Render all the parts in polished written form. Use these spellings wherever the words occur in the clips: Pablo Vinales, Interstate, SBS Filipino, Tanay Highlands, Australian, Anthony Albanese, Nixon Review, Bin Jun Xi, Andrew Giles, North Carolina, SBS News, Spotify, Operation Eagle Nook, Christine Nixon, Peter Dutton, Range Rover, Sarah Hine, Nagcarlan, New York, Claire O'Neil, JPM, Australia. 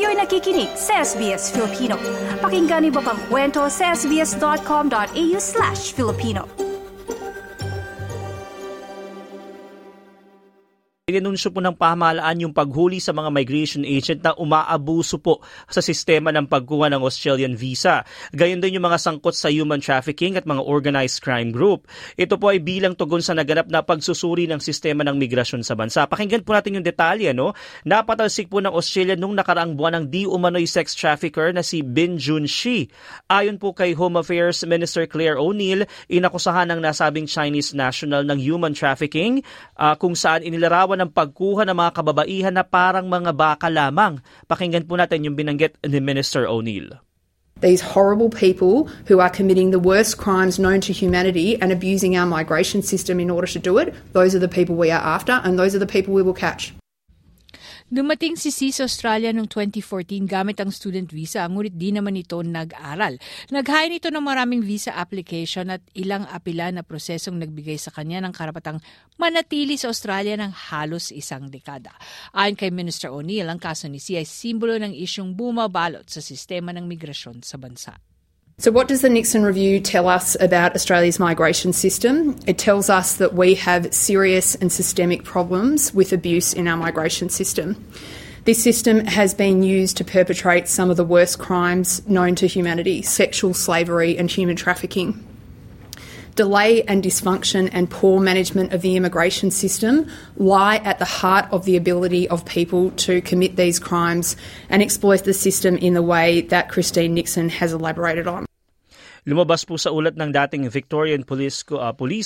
Kayo'y nakikinig sa SBS Filipino. Pakinggan niyo pa ang kwento sa sbs.com.au/Filipino. Inanunsyo po ng pamahalaan yung paghuli sa mga migration agent na umaabuso po sa sistema ng pagkuha ng Australian visa. Gayon din yung mga sangkot sa human trafficking at mga organized crime group. Ito po ay bilang tugon sa naganap na pagsusuri ng sistema ng migrasyon sa bansa. Pakinggan po natin yung detalye, no? Napatalsik po ng Australia nung nakaraang buwan ng di umano'y sex trafficker na si Bin Jun Xi. Ayon po kay Home Affairs Minister Claire O'Neil, inakusahan ng nasabing Chinese national ng human trafficking kung saan inilarawan ng pagkuha ng mga kababaihan na parang mga baka lamang. Pakinggan po natin yung binanggit ni Minister O'Neil. These horrible people who are committing the worst crimes known to humanity and abusing our migration system in order to do it, those are the people we are after and those are the people we will catch. Dumating si Xi sa Australia noong 2014 gamit ang student visa, ngunit di naman ito nag-aral. Naghain ito ng maraming visa application at ilang apila na prosesong nagbigay sa kanya ng karapatang manatili sa Australia ng halos isang dekada. Ayon kay Minister O'Neil, ang kaso ni Xi ay simbolo ng isyong bumabalot sa sistema ng migrasyon sa bansa. So what does the Nixon Review tell us about Australia's migration system? It tells us that we have serious and systemic problems with abuse in our migration system. This system has been used to perpetrate some of the worst crimes known to humanity, sexual slavery and human trafficking. Delay and dysfunction and poor management of the immigration system lie at the heart of the ability of people to commit these crimes and exploit the system in the way that Christine Nixon has elaborated on. Lumabas po sa ulat ng dating Victorian Police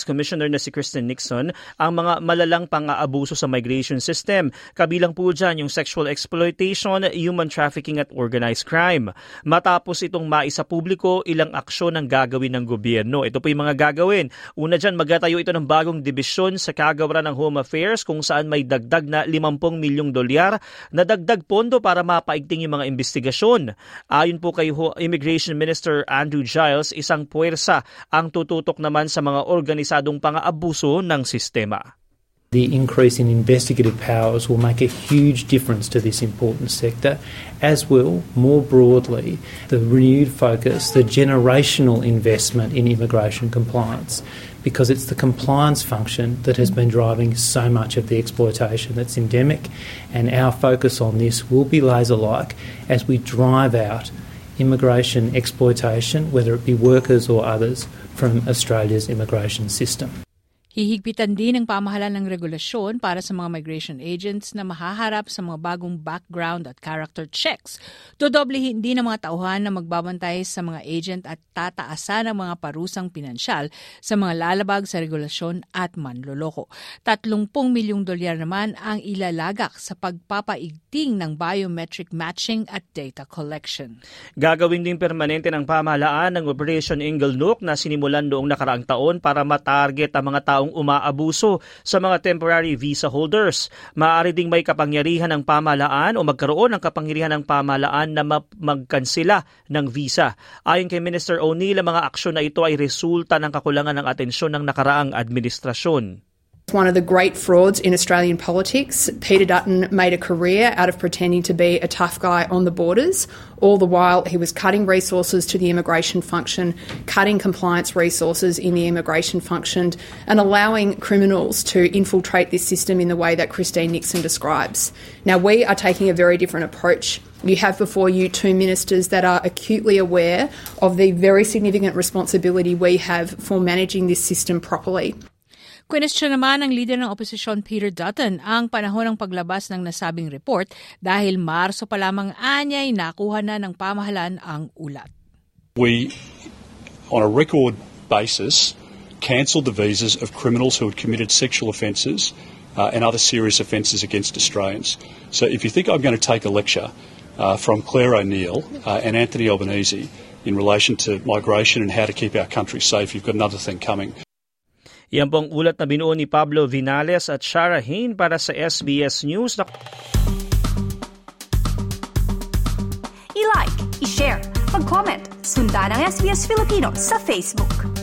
Commissioner na si Christine Nixon ang mga malalang pang-aabuso sa migration system. Kabilang po dyan yung sexual exploitation, human trafficking at organized crime. Matapos itong maisa publiko, ilang aksyon ang gagawin ng gobyerno. Ito po yung mga gagawin. Una dyan, magtatayo ito ng bagong dibisyon sa kagawaran ng Home Affairs kung saan may dagdag na $50 milyong na dagdag pondo para mapaigting yung mga investigasyon. Ayon po kay Immigration Minister Andrew Giles, isang puwersa ang tututok naman sa mga organisadong pang-aabuso ng sistema. The increase in investigative powers will make a huge difference to this important sector, as will, more broadly, the renewed focus, the generational investment in immigration compliance, because it's the compliance function that has been driving so much of the exploitation that's endemic, and our focus on this will be laser-like as we drive out immigration exploitation, whether it be workers or others, from Australia's immigration system. Hihigpitan din ang pamahalaan ng regulasyon para sa mga migration agents na mahaharap sa mga bagong background at character checks. Dodoblehin din ang mga tauhan na magbabantay sa mga agent at tataasan ang mga parusang pinansyal sa mga lalabag sa regulasyon at manloloko. $30 milyong naman ang ilalagak sa pagpapaigting ng biometric matching at data collection. Gagawin din permanente ng pamahalaan ng Operation Eagle Nook na sinimulan noong nakaraang taon para matarget ang mga tao umaabuso sa mga temporary visa holders. Maaari ding may kapangyarihan ng pamahalaan o magkaroon ng kapangyarihan ng pamahalaan na magkansela ng visa. Ayon kay Minister O'Neil, ang mga aksyon na ito ay resulta ng kakulangan ng atensyon ng nakaraang administrasyon. One of the great frauds in Australian politics, Peter Dutton made a career out of pretending to be a tough guy on the borders, all the while he was cutting resources to the immigration function, cutting compliance resources in the immigration function, and allowing criminals to infiltrate this system in the way that Christine Nixon describes. Now, we are taking a very different approach. You have before you two ministers that are acutely aware of the very significant responsibility we have for managing this system properly. Kwestiyon naman ng leader ng oposisyon Peter Dutton ang panahon ng paglabas ng nasabing report dahil Marso pa lamang anya'y nakuha na ng pamahalaan ang ulat. We, on a record basis, cancelled the visas of criminals who had committed sexual offences and other serious offences against Australians. So if you think I'm going to take a lecture from Claire O'Neil and Anthony Albanese in relation to migration and how to keep our country safe, you've got another thing coming. Yan pong ulat na binuo ni Pablo Vinales at Sarah Hine para sa SBS News. I-like, i-share, mag-comment, sundan ang SBS Filipino sa Facebook.